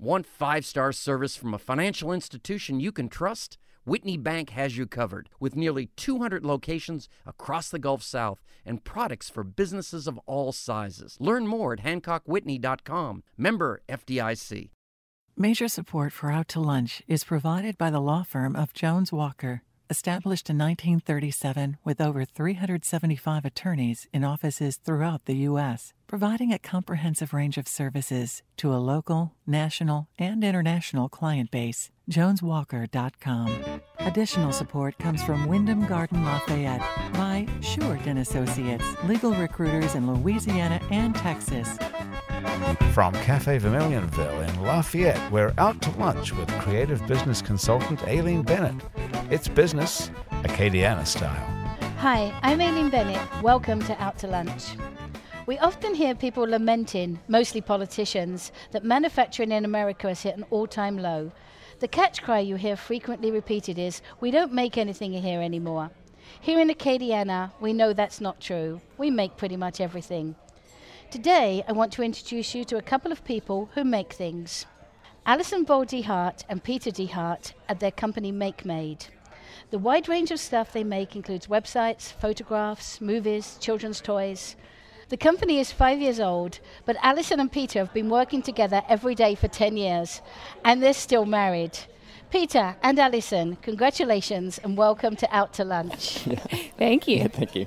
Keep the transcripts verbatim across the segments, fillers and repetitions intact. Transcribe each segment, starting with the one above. Want five-star service from a financial institution you can trust? Whitney Bank has you covered with nearly two hundred locations across the Gulf South and products for businesses of all sizes. Learn more at Hancock Whitney dot com. Member F D I C. Major support for Out to Lunch is provided by the law firm of Jones Walker, established in nineteen thirty-seven with over three hundred seventy-five attorneys in offices throughout the U S, providing a comprehensive range of services to a local, national, and international client base. Jones Walker dot com. Additional support comes from Wyndham Garden Lafayette by Shuert Associates, legal recruiters in Louisiana and Texas. From Cafe Vermilionville in Lafayette, we're out to lunch with creative business consultant Aileen Bennett. It's business, Acadiana style. Hi, I'm Aileen Bennett. Welcome to Out to Lunch. We often hear people lamenting, mostly politicians, that manufacturing in America has hit an all-time low. The catch-cry you hear frequently repeated is, "We don't make anything here anymore." Here in Acadiana, we know that's not true. We make pretty much everything. Today, I want to introduce you to a couple of people who make things. Alison Boudy-DeHart and Peter DeHart at their company MakeMade. The wide range of stuff they make includes websites, photographs, movies, children's toys. The company is five years old, but Alison and Peter have been working together every day for ten years, and they're still married. Peter and Alison, congratulations and welcome to Out to Lunch. Yeah. Thank you. Yeah, thank you.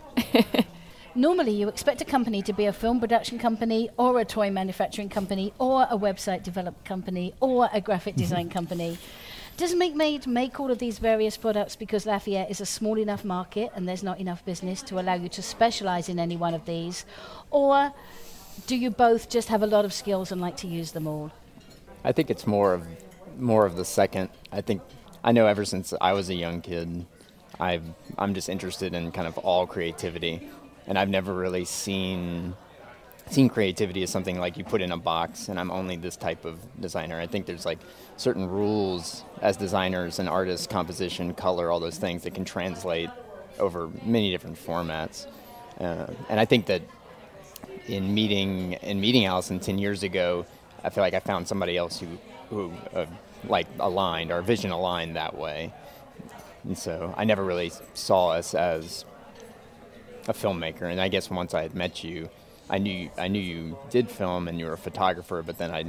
Normally, you expect a company to be a film production company or a toy manufacturing company or a website development company or a graphic design company. Does MakeMade make all of these various products because Lafayette is a small enough market and there's not enough business to allow you to specialize in any one of these? Or do you both just have a lot of skills and like to use them all? I think it's more of more of the second. I think I know ever since I was a young kid, I've, I'm just interested in kind of all creativity. And I've never really seen seen creativity as something like you put in a box and I'm only this type of designer. I think there's like certain rules as designers and artists, composition, color, all those things that can translate over many different formats. Uh, and I think that in meeting in meeting Alison ten years ago, I feel like I found somebody else who, who uh, like aligned, our vision aligned that way. And so I never really saw us as a filmmaker, and I guess once I had met you, I knew I knew you did film and you were a photographer, but then I,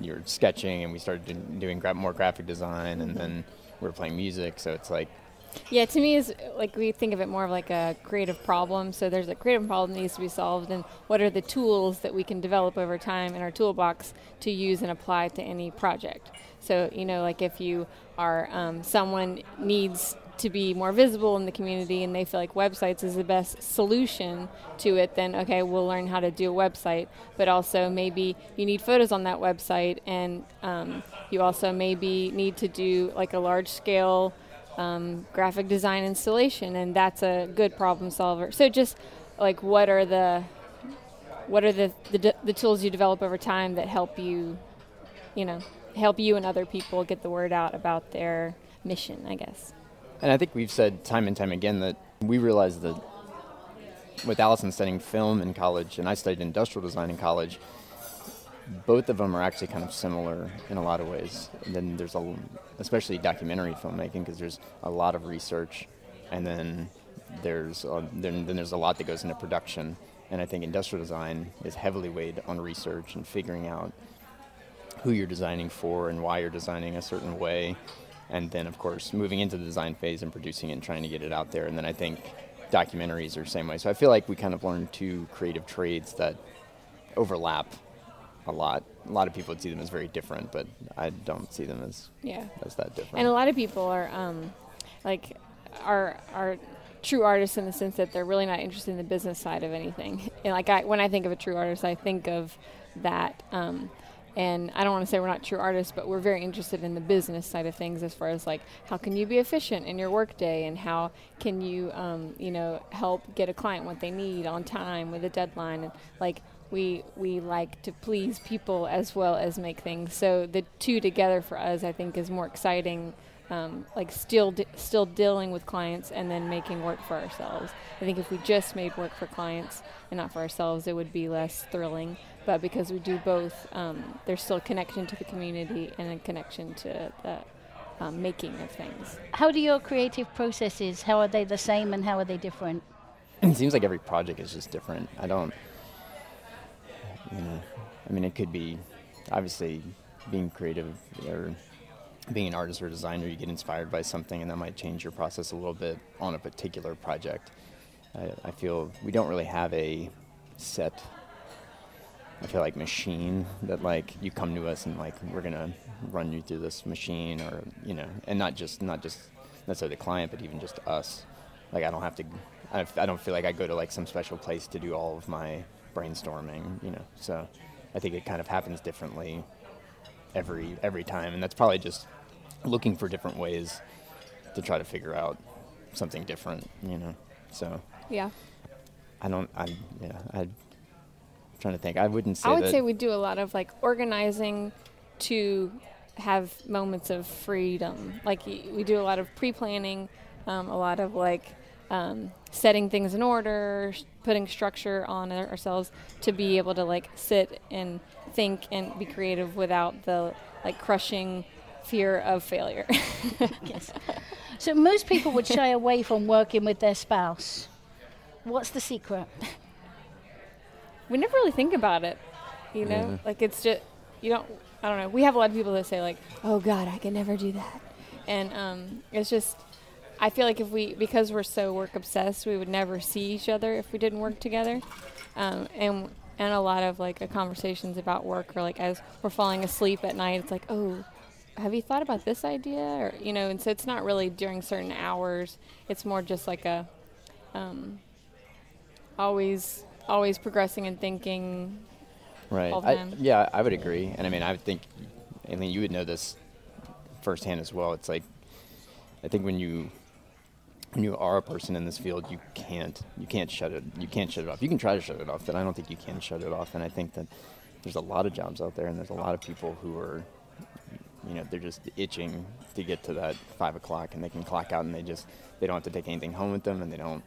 you were sketching and we started doing gra- more graphic design, and then we were playing music, so it's like... Yeah, to me, is like we think of it more of like a creative problem, so there's a creative problem that needs to be solved, and what are the tools that we can develop over time in our toolbox to use and apply to any project? So, you know, like if you are, um, someone needs to be more visible in the community and they feel like websites is the best solution to it, then okay, we'll learn how to do a website. But also maybe you need photos on that website, and um, you also maybe need to do like a large scale um, graphic design installation, and that's a good problem solver. So just like what are the what are the the, d- the tools you develop over time that help you, you know, help you and other people get the word out about their mission, I guess. And I think we've said time and time again that we realized that with Alison studying film in college and I studied industrial design in college, both of them are actually kind of similar in a lot of ways. And then there's a, especially documentary filmmaking, because there's a lot of research, and then there's a, then, then there's a lot that goes into production. And I think industrial design is heavily weighed on research and figuring out who you're designing for and why you're designing a certain way. And then, of course, moving into the design phase and producing it and trying to get it out there. And then I think documentaries are the same way. So I feel like we kind of learned two creative trades that overlap a lot. A lot of people would see them as very different, but I don't see them as yeah. as that different. And a lot of people are, um, like, are are true artists in the sense that they're really not interested in the business side of anything. And like I, when I think of a true artist, I think of that. Um, And I don't want to say we're not true artists, but we're very interested in the business side of things as far as like how can you be efficient in your workday, and how can you, um, you know, help get a client what they need on time with a deadline. And like we we like to please people as well as make things. So the two together for us, I think, is more exciting um, like still de still dealing with clients and then making work for ourselves. I think if we just made work for clients and not for ourselves, it would be less thrilling. But because we do both, um, there's still a connection to the community and a connection to the um, making of things. How do your creative processes, how are they the same and how are they different? It seems like every project is just different. I don't, you know, I mean, it could be, obviously, being creative or being an artist or designer, you get inspired by something and that might change your process a little bit on a particular project. I, I feel we don't really have a set, I feel like, machine that, like, you come to us and, like, we're going to run you through this machine, or, you know, and not just, not just necessarily the client, but even just us. Like, I don't have to, I, I don't feel like I go to, like, some special place to do all of my brainstorming, you know, so I think it kind of happens differently every every time, and that's probably just looking for different ways to try to figure out something different, you know. So yeah, I don't. I yeah. I'm trying to think. I wouldn't say. I would that say we do a lot of like organizing to have moments of freedom. Like y we do a lot of pre-planning, um, a lot of like um, setting things in order, putting structure on our ourselves to be able to like sit and think and be creative without the like crushing fear of failure. Yes. So most people would shy away from working with their spouse. What's the secret? We never really think about it, you know. Mm-hmm. Like it's just you don't. I don't know. We have a lot of people that say like, "Oh God, I can never do that," and um, it's just. I feel like if we, because we're so work obsessed, we would never see each other if we didn't work together, um, and. And a lot of like uh, conversations about work, or like as we're falling asleep at night, it's like, oh, have you thought about this idea? Or, you know, and so it's not really during certain hours. It's more just like a um, always, always progressing and thinking. Right. All the time. I, yeah, I would agree, and I mean, I would think, I mean, you would know this firsthand as well. It's like, I think when you. When you are a person in this field, you can't you can't shut it you can't shut it off. You can try to shut it off, but I don't think you can shut it off. And I think that there's a lot of jobs out there, and there's a lot of people who are, you know, they're just itching to get to that five o'clock, and they can clock out, and they just they don't have to take anything home with them, and they don't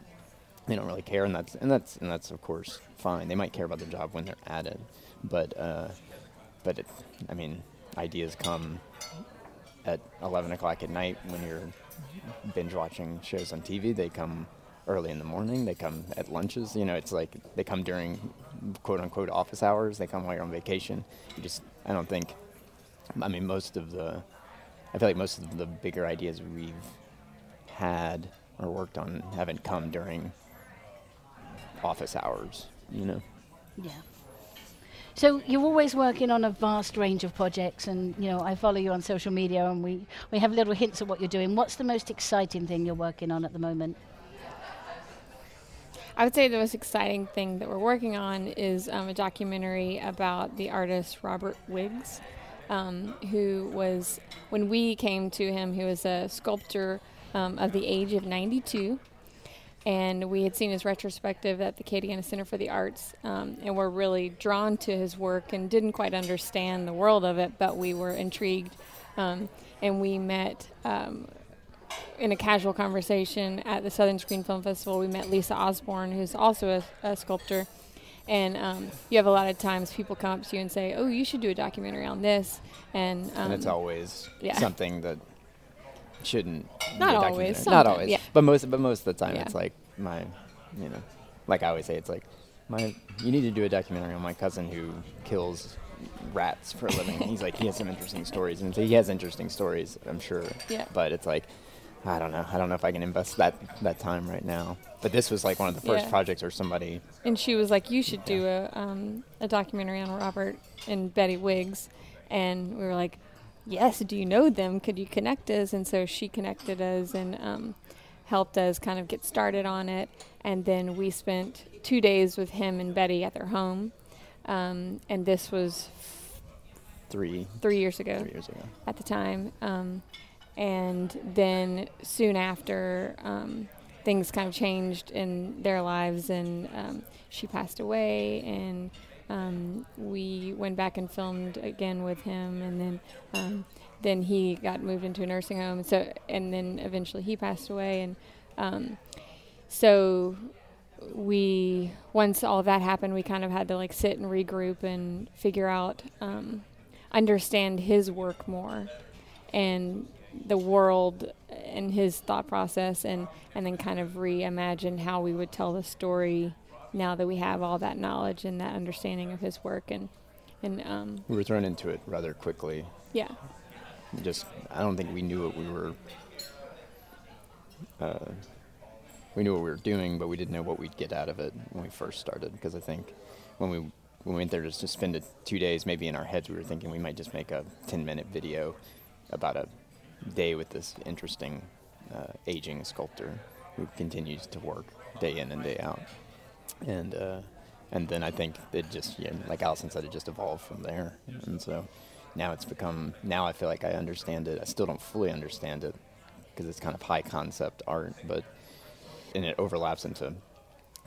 they don't really care, and that's and that's and that's of course fine. They might care about their job when they're at it, but uh, but it, I mean, ideas come at eleven o'clock at night when you're binge watching shows on T V. They come early in the morning, they come at lunches, you know, it's like they come during quote unquote office hours, they come while you're on vacation. You just, I don't think, I mean, most of the, I feel like most of the bigger ideas we've had or worked on haven't come during office hours, you know? Yeah. So you're always working on a vast range of projects, and you know, I follow you on social media, and we, we have little hints of what you're doing. What's the most exciting thing you're working on at the moment? I would say the most exciting thing that we're working on is um, a documentary about the artist Robert Wiggs, um, who was, when we came to him, he was a sculptor um, of the age of ninety-two. And we had seen his retrospective at the Acadiana Center for the Arts, um, and were really drawn to his work and didn't quite understand the world of it, but we were intrigued. Um, and we met um, in a casual conversation at the Southern Screen Film Festival. We met Lisa Osborne, who's also a, a sculptor. And um, you have a lot of times people come up to you and say, oh, you should do a documentary on this. And, um, and it's always yeah. something that... shouldn't not always not always yeah. but most but most of the time yeah. it's like my you know like I always say it's like my you need to do a documentary on my cousin who kills rats for a living. He's like, he has some interesting stories, and so he has interesting stories, I'm sure, yeah, but it's like I don't know I don't know if I can invest that that time right now. But this was like one of the first yeah. projects where somebody, and she was like, you should yeah. do a um a documentary on Robert and Betty Wiggs, and we were like, yes, do you know them? Could you connect us? And so she connected us and um, helped us kind of get started on it. And then we spent two days with him and Betty at their home. Um, and this was three three years ago. Three years ago at the time. Um, and then soon after, um, things kind of changed in their lives, and um, she passed away, and um, we went back and filmed again with him, and then um, then he got moved into a nursing home. And so and then eventually he passed away, and um, so we once all that happened, we kind of had to like sit and regroup and figure out, um, understand his work more, and the world and his thought process, and, and then kind of reimagine how we would tell the story now that we have all that knowledge and that understanding of his work. And, and um, we were thrown into it rather quickly. Yeah. Just, I don't think we knew what we were, uh, we knew what we were doing, but we didn't know what we'd get out of it when we first started. Because I think when we, when we went there just to spend two days, maybe in our heads, we were thinking we might just make a ten minute video about a day with this interesting uh, aging sculptor who continues to work day in and day out, and uh, and then I think it just, yeah, like Alison said, it just evolved from there. And so now it's become, now I feel like I understand it. I still don't fully understand it because it's kind of high concept art, but and it overlaps into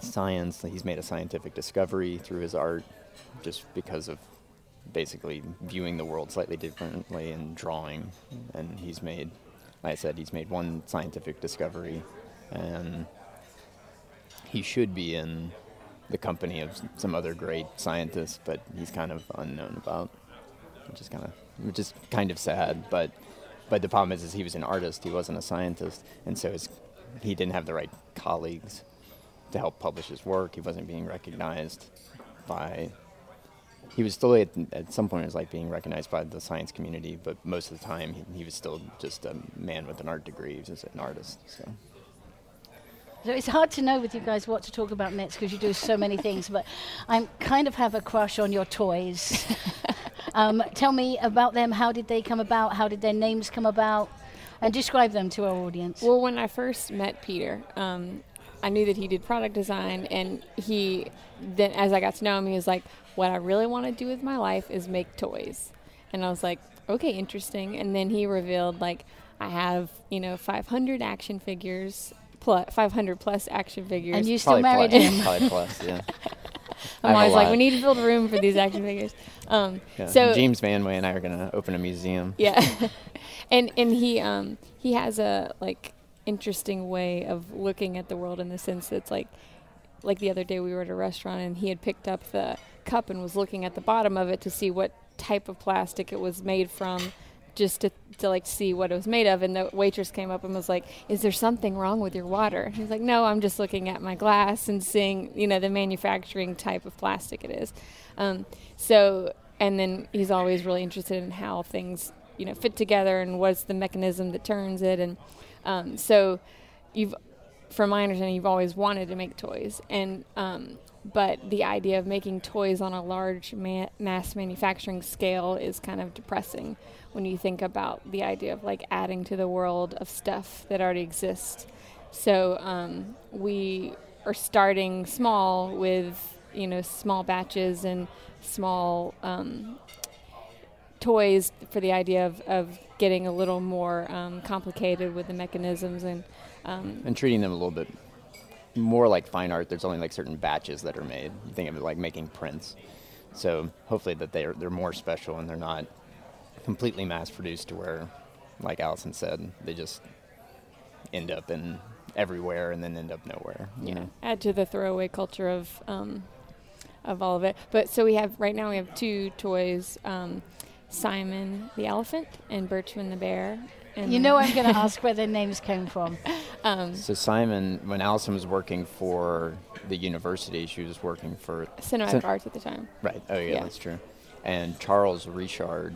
science. He's made a scientific discovery through his art just because of basically viewing the world slightly differently and drawing. And he's made, like I said, he's made one scientific discovery, and he should be in the company of some other great scientist, but he's kind of unknown about, which is kind of, which is kind of sad. But but the problem is, is he was an artist, he wasn't a scientist, and so his, he didn't have the right colleagues to help publish his work. He wasn't being recognized by, he was still at, at some point it was like being recognized by the science community, but most of the time he, he was still just a man with an art degree. He was an artist. So. So it's hard to know with you guys what to talk about next because you do so many things, but I kind of have a crush on your toys. um, tell me about them. How did they come about? How did their names come about? And describe them to our audience. Well, when I first met Peter, um, I knew that he did product design, and he then, as I got to know him, he was like, what I really want to do with my life is make toys. And I was like, okay, interesting. And then he revealed, like, I have, you know, five hundred action figures, plus five hundred plus action figures. And you still married him. Probably plus, yeah. My mom's like, we need to build a room for these action figures. Um, yeah. So James Vanway and I are going to open a museum. Yeah. and and he um, he has a, like, interesting way of looking at the world in the sense that's like, like the other day we were at a restaurant and he had picked up the cup and was looking at the bottom of it to see what type of plastic it was made from, just to, to like see what it was made of. And the waitress came up and was like, is there something wrong with your water? And he's like, no, I'm just looking at my glass and seeing, you know, the manufacturing type of plastic it is. Um, so, and then he's always really interested in how things, you know, fit together and what's the mechanism that turns it. And um, so you've, from my understanding, you've always wanted to make toys. And um, but the idea of making toys on a large ma mass manufacturing scale is kind of depressing when you think about the idea of like adding to the world of stuff that already exists. So um, we are starting small with, you know, small batches and small um, toys for the idea of, of getting a little more um, complicated with the mechanisms and Um, and treating them a little bit more like fine art. There's only like certain batches that are made. You think of it like making prints. So hopefully that they're they're more special and they're not completely mass produced to where, like Alison said, they just end up in everywhere and then end up nowhere. You yeah. know? Add to the throwaway culture of um, of all of it. But so we have right now we have two toys: um, Simon the elephant and Birchman the bear. You know I'm going to ask where their names came from. Um, so Simon, when Alison was working for the university, she was working for Cinematic Cin Arts at the time. Right. Oh, yeah, yeah, that's true. And Charles Richard,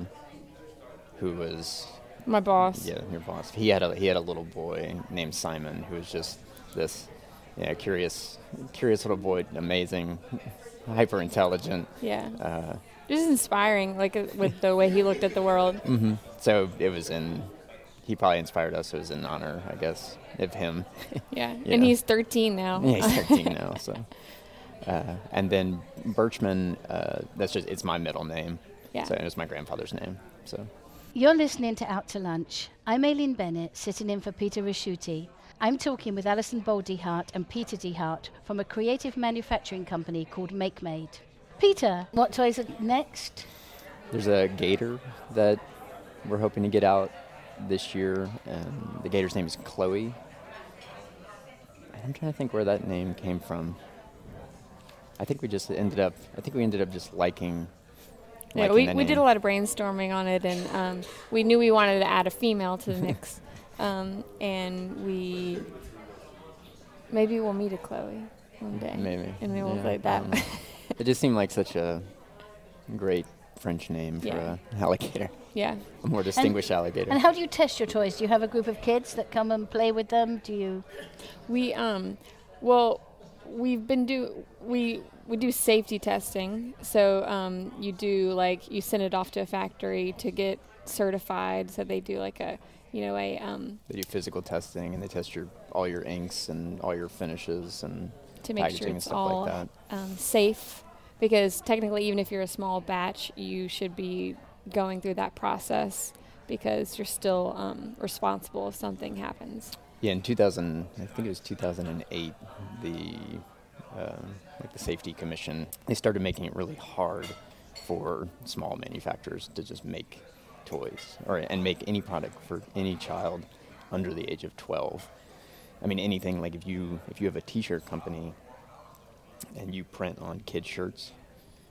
who was my boss. Yeah, your boss. He had a he had a little boy named Simon who was just this, you know, curious, curious little boy, amazing, hyper intelligent. Yeah. Uh, just inspiring, like uh, with the way he looked at the world. Mm-hmm. So it was in. He probably inspired us. It was an honor, I guess, of him. Yeah, and know. He's thirteen now. Yeah, he's thirteen now. So, uh, and then Birchman. Uh, that's just it's my middle name. Yeah. So it was my grandfather's name. So. You're listening to Out to Lunch. I'm Aileen Bennett, sitting in for Peter Rischuti. I'm talking with Alison Boudy-DeHart and Peter DeHart from a creative manufacturing company called MakeMade. Peter, what toys are next? There's a gator that we're hoping to get out this year, and the gator's name is Chloe. I'm trying to think where that name came from. I think we just ended up, I think we ended up just liking Yeah, liking we, we did a lot of brainstorming on it, and um, we knew we wanted to add a female to the mix. um, and we, maybe we'll meet a Chloe one day. Maybe. And we will yeah, play that. Um, it just seemed like such a great French name yeah. for an alligator. Yeah. A more distinguished and, alligator. And how do you test your toys? Do you have a group of kids that come and play with them? Do you? We, um, well, we've been do, we, We do safety testing, so um, you do like you send it off to a factory to get certified. So they do like a, you know, a. Um, they do physical testing, and they test your all your inks and all your finishes and to make sure it's all like that. Um, safe, because technically, even if you're a small batch, you should be going through that process because you're still um, responsible if something happens. Yeah, in two thousand, I think it was two thousand eight, the. Uh, like the Safety Commission, they started making it really hard for small manufacturers to just make toys or and make any product for any child under the age of twelve. I mean, anything like if you if you have a t-shirt company and you print on kid shirts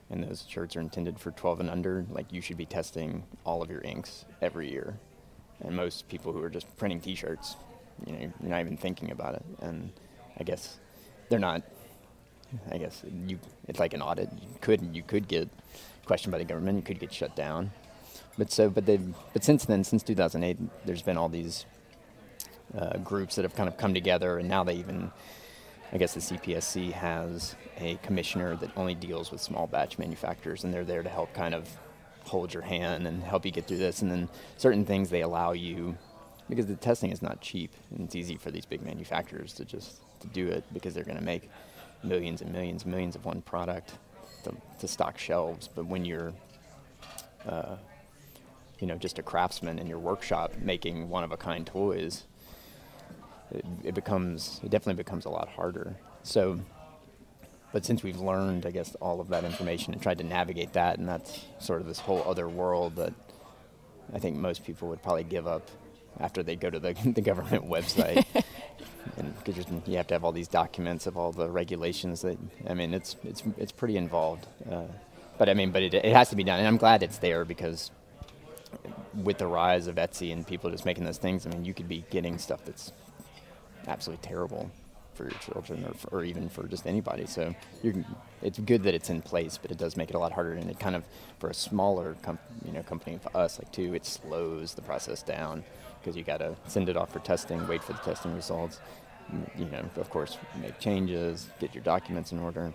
and those shirts are intended for twelve and under, like you should be testing all of your inks every year. And most people who are just printing t-shirts, you know, you're not even thinking about it. And I guess they're not. I guess you, it's like an audit. You could you could get questioned by the government. You could get shut down. But so, but they, but since then, since two thousand eight, there's been all these uh, groups that have kind of come together, and now they even, I guess, the C P S C has a commissioner that only deals with small batch manufacturers, and they're there to help kind of hold your hand and help you get through this. And then certain things they allow you, because the testing is not cheap, and it's easy for these big manufacturers to just to do it because they're going to make millions and millions and millions of one product to, to stock shelves. But when you're, uh, you know, just a craftsman in your workshop making one-of-a-kind toys, it, it becomes, it definitely becomes a lot harder. So, but since we've learned, I guess, all of that information and tried to navigate that, and that's sort of this whole other world that I think most people would probably give up after they go to the, the government website. And because you have to have all these documents of all the regulations that, I mean, it's it's it's pretty involved. Uh, but I mean, but it, it has to be done. And I'm glad it's there because with the rise of Etsy and people just making those things, I mean, you could be getting stuff that's absolutely terrible for your children or, for, or even for just anybody. So you're, it's good that it's in place, but it does make it a lot harder. And it kind of, for a smaller com- you know, company, for us, like too, it slows the process down because you got to send it off for testing, wait for the testing results. You know, of course, make changes, get your documents in order.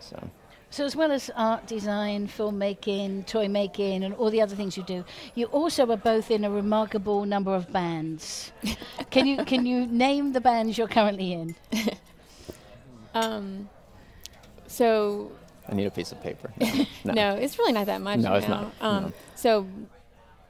So, so as well as art design, filmmaking, toy making, and all the other things you do, you also are both in a remarkable number of bands. Can you can you name the bands you're currently in? um, so I need a piece of paper. No, no. No, it's really not that much. No, now. It's not. Um, no. So.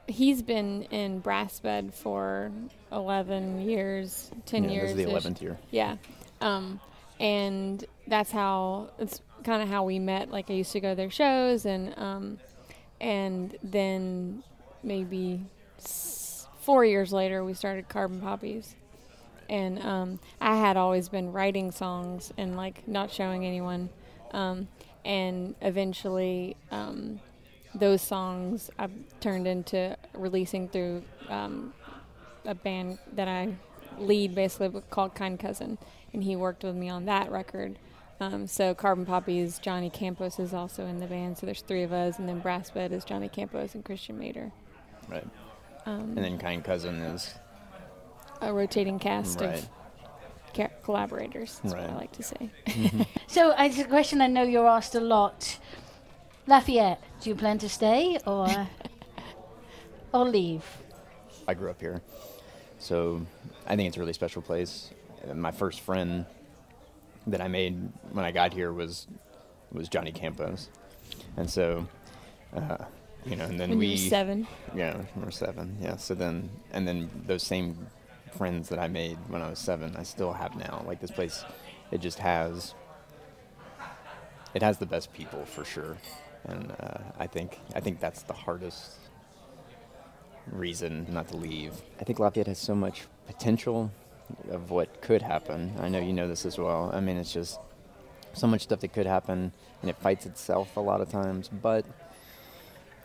He's been in Brass Bed for eleven years, ten yeah, years. This is the eleventh year. Yeah. Um, and that's how, it's kind of how we met. Like, I used to go to their shows, and um, and then maybe s- four years later, we started Carbon Poppies. And um, I had always been writing songs and, like, not showing anyone. Um, and eventually... Um, those songs I've turned into releasing through um, a band that I lead basically called Kind Cousin, and he worked with me on that record. Um, so Carbon Poppies, Johnny Campos is also in the band, so there's three of us, and then Brass Bed is Johnny Campos and Christian Mater. Right. Um, and then Kind Cousin is? A rotating cast right. of... collaborators, that's right. what I like to say. Mm-hmm. So it's a question I know you're asked a lot. Lafayette, do you plan to stay or or leave? I grew up here, so I think it's a really special place. Uh, my first friend that I made when I got here was was Johnny Campos, and so uh, you know, and then when we you were seven. Yeah, we were seven. Yeah, so then and then those same friends that I made when I was seven, I still have now. Like this place, it just has. it has the best people for sure. And uh, I think I think that's the hardest reason not to leave. I think Lafayette has so much potential of what could happen. I know you know this as well. I mean, it's just so much stuff that could happen, and it fights itself a lot of times. But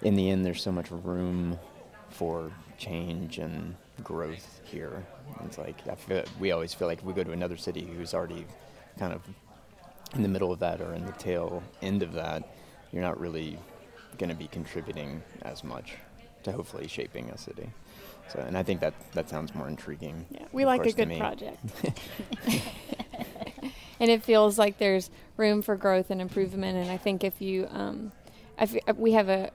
in the end, there's so much room for change and growth here. It's like I feel, we always feel like we go to another city who's already kind of in the middle of that or in the tail end of that. You're not really going to be contributing as much to hopefully shaping a city. So, and I think that that sounds more intriguing. Yeah, we like a good project. And it feels like there's room for growth and improvement. And I think if you, um, I f- we have a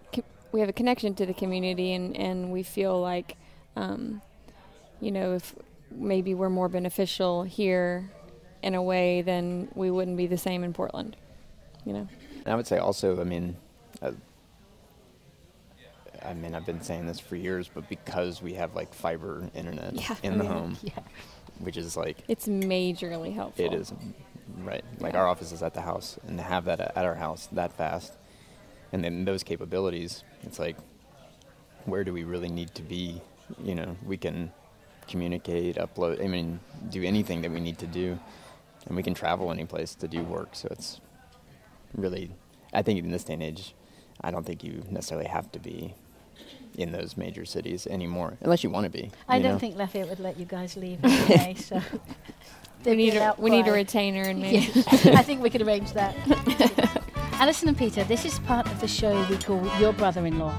we have a connection to the community, and, and we feel like, um, you know, if maybe we're more beneficial here in a way, then we wouldn't be the same in Portland, you know. And I would say also, I mean, uh, I mean, I've been saying this for years, but because we have like fiber internet yeah, in I the mean, home, yeah. which is like, it's majorly helpful. It is, right? Like yeah. Our office is at the house, and to have that at our house that fast, and then those capabilities, it's like, where do we really need to be? You know, we can communicate, upload. I mean, do anything that we need to do, and we can travel any place to do work. So it's really, I think in this day and age, I don't think you necessarily have to be in those major cities anymore, unless you want to be. I don't know? think Lafayette would let you guys leave anyway, so we need a we need a retainer and maybe yeah. I think we could arrange that. Alison and Peter, this is part of the show we call Your Brother-in-Law.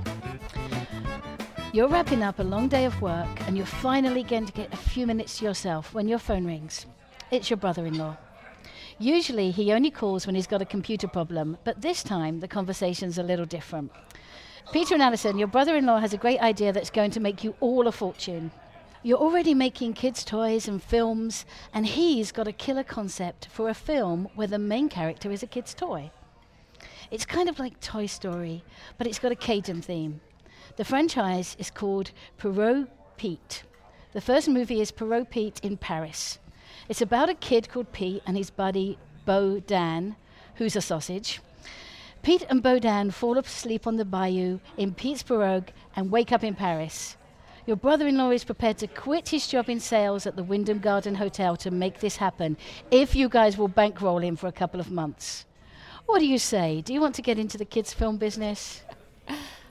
You're wrapping up a long day of work, and you're finally going to get a few minutes to yourself when your phone rings. It's your brother-in-law. Usually he only calls when he's got a computer problem, but this time the conversation's a little different. Peter and Alison, your brother-in-law has a great idea that's going to make you all a fortune. You're already making kids' toys and films, and he's got a killer concept for a film where the main character is a kid's toy. It's kind of like Toy Story, but it's got a Cajun theme. The franchise is called Pierrot Pete. The first movie is Pierrot Pete in Paris. It's about a kid called Pete and his buddy Beau Dan, who's a sausage. Pete and Beau Dan fall asleep on the bayou in Pete's pirogue and wake up in Paris. Your brother-in-law is prepared to quit his job in sales at the Wyndham Garden Hotel to make this happen, if you guys will bankroll him for a couple of months. What do you say? Do you want to get into the kids' film business?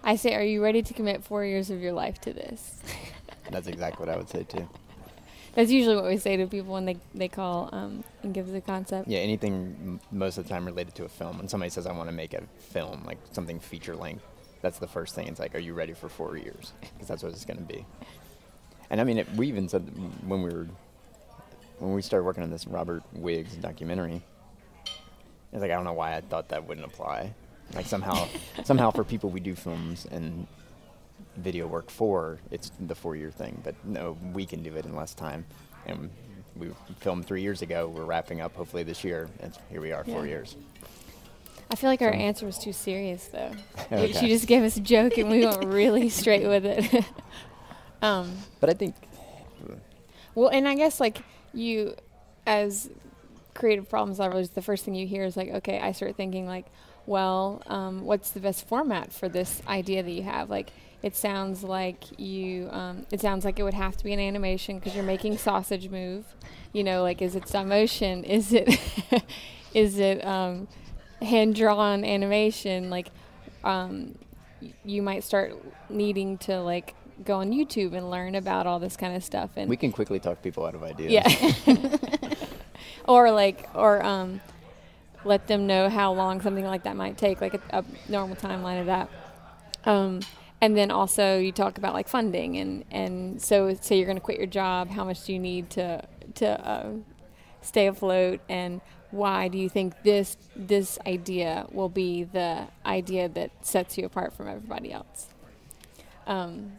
I say, are you ready to commit four years of your life to this? That's exactly what I would say, too. That's usually what we say to people when they, they call um, and give us a concept. Yeah, anything most of the time related to a film. When somebody says, I want to make a film, like something feature-length, that's the first thing. It's like, are you ready for four years? Because that's what it's going to be. And, I mean, it, we even said when we were when we started working on this Robert Wiggs documentary, it's like, I don't know why I thought that wouldn't apply. Like, somehow, somehow for people we do films and video work for, it's the four-year thing, but no, we can do it in less time. And we filmed three years ago, we're wrapping up hopefully this year, and here we are, yeah. four years. I feel like so. Our answer was too serious, though. Okay. She just gave us a joke, and we went really straight with it. um, but I think... Well, and I guess, like, you, as creative problem solvers, the first thing you hear is, like, okay, I start thinking, like, well, um, what's the best format for this idea that you have? Like, it sounds like you, um, it sounds like it would have to be an animation because you're making sausage move. You know, like, is it stop motion? Is it, is it um, hand-drawn animation? Like, um, y- you might start needing to, like, go on YouTube and learn about all this kind of stuff. And we can quickly talk people out of ideas. Yeah. Or, like, or... Um, let them know how long something like that might take, like a, a normal timeline of that. Um, and then also you talk about, like, funding. And, and so say you're going to quit your job. How much do you need to to uh, stay afloat? And why do you think this this idea will be the idea that sets you apart from everybody else? Um,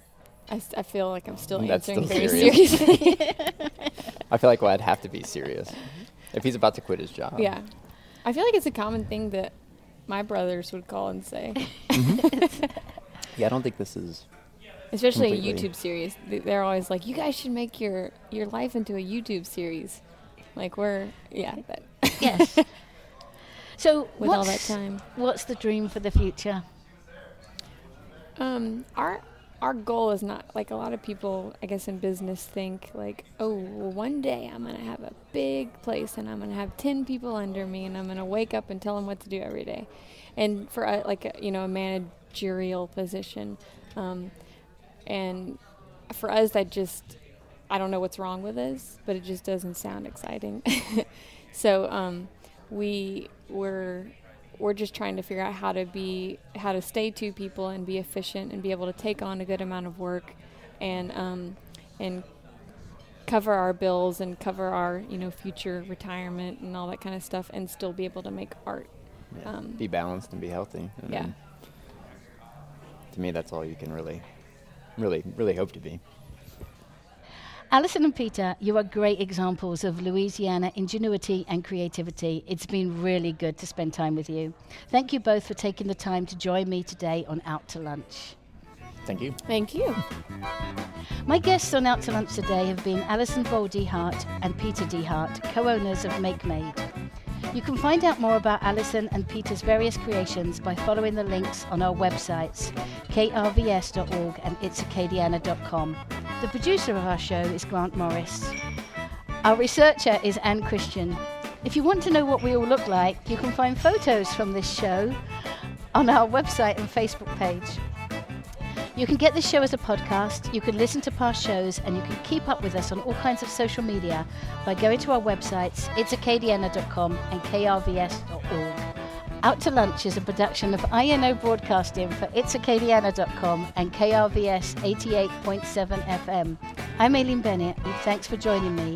I, I feel like I'm still That's answering still very serious. seriously. I feel like, well, I'd have to be serious if he's about to quit his job. Yeah. I feel like it's a common thing that my brothers would call and say. Mm-hmm. Yeah, I don't think this is... Especially a YouTube series. They're always like, you guys should make your, your life into a YouTube series. Like, we're... Yeah. Yes. So with all that time. What's the dream for the future? Um, our our goal is not, like a lot of people, I guess, in business think, like, oh, well, one day I'm going to have a big place and I'm going to have ten people under me and I'm going to wake up and tell them what to do every day. And for, uh, like, a, you know, a managerial position. Um, and for us, I just, I don't know what's wrong with us, but it just doesn't sound exciting. So um, we were... we're just trying to figure out how to be, how to stay two people and be efficient and be able to take on a good amount of work, and um, and cover our bills and cover our, you know, future retirement and all that kind of stuff, and still be able to make art. Yeah. Um, be balanced and be healthy. I yeah. Mean, to me, that's all you can really, really, really hope to be. Alison and Peter, you are great examples of Louisiana ingenuity and creativity. It's been really good to spend time with you. Thank you both for taking the time to join me today on Out to Lunch. Thank you. Thank you. My guests on Out to Lunch today have been Alison Boudy-DeHart and Peter DeHart, co-owners of MakeMade. You can find out more about Alison and Peter's various creations by following the links on our websites, k r v s dot org and its acadiana dot com. The producer of our show is Grant Morris. Our researcher is Anne Christian. If you want to know what we all look like, you can find photos from this show on our website and Facebook page. You can get this show as a podcast, you can listen to past shows, and you can keep up with us on all kinds of social media by going to our websites, its acadiana dot com and k r v s dot org. Out to Lunch is a production of I N O Broadcasting for its acadiana dot com and K R V S eighty-eight point seven F M. I'm Aileen Bennett, and thanks for joining me.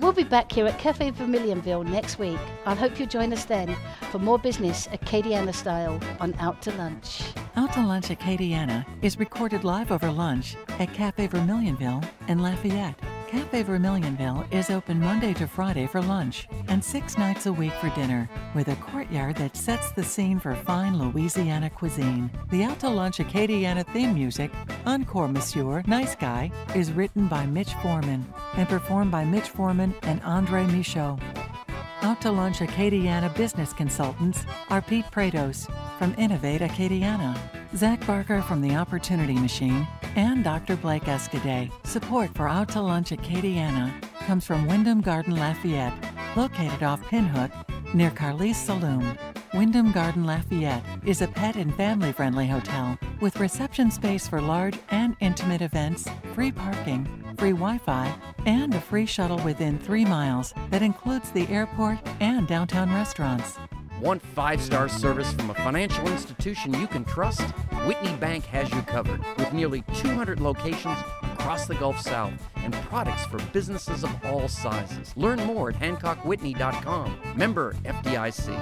We'll be back here at Cafe Vermilionville next week. I hope you'll join us then for more business Acadiana style on Out to Lunch. Out to Lunch Acadiana is recorded live over lunch at Cafe Vermilionville in Lafayette. Cafe Vermilionville is open Monday to Friday for lunch and six nights a week for dinner, with a courtyard that sets the scene for fine Louisiana cuisine. The Out to Lunch Acadiana theme music, Encore Monsieur, Nice Guy, is written by Mitch Foreman and performed by Mitch Foreman and Andre Michaud. Out to Lunch Acadiana business consultants are Pete Prados from Innovate Acadiana, Zach Barker from The Opportunity Machine, and Doctor Blake Escaday. Support for Out to Lunch Acadiana comes from Wyndham Garden Lafayette, located off Pinhook near Carly's Saloon. Wyndham Garden Lafayette is a pet and family-friendly hotel with reception space for large and intimate events, free parking, free Wi-Fi, and a free shuttle within three miles that includes the airport and downtown restaurants. Want five-star service from a financial institution you can trust? Whitney Bank has you covered with nearly two hundred locations across the Gulf South and products for businesses of all sizes. Learn more at Hancock Whitney dot com. Member F D I C.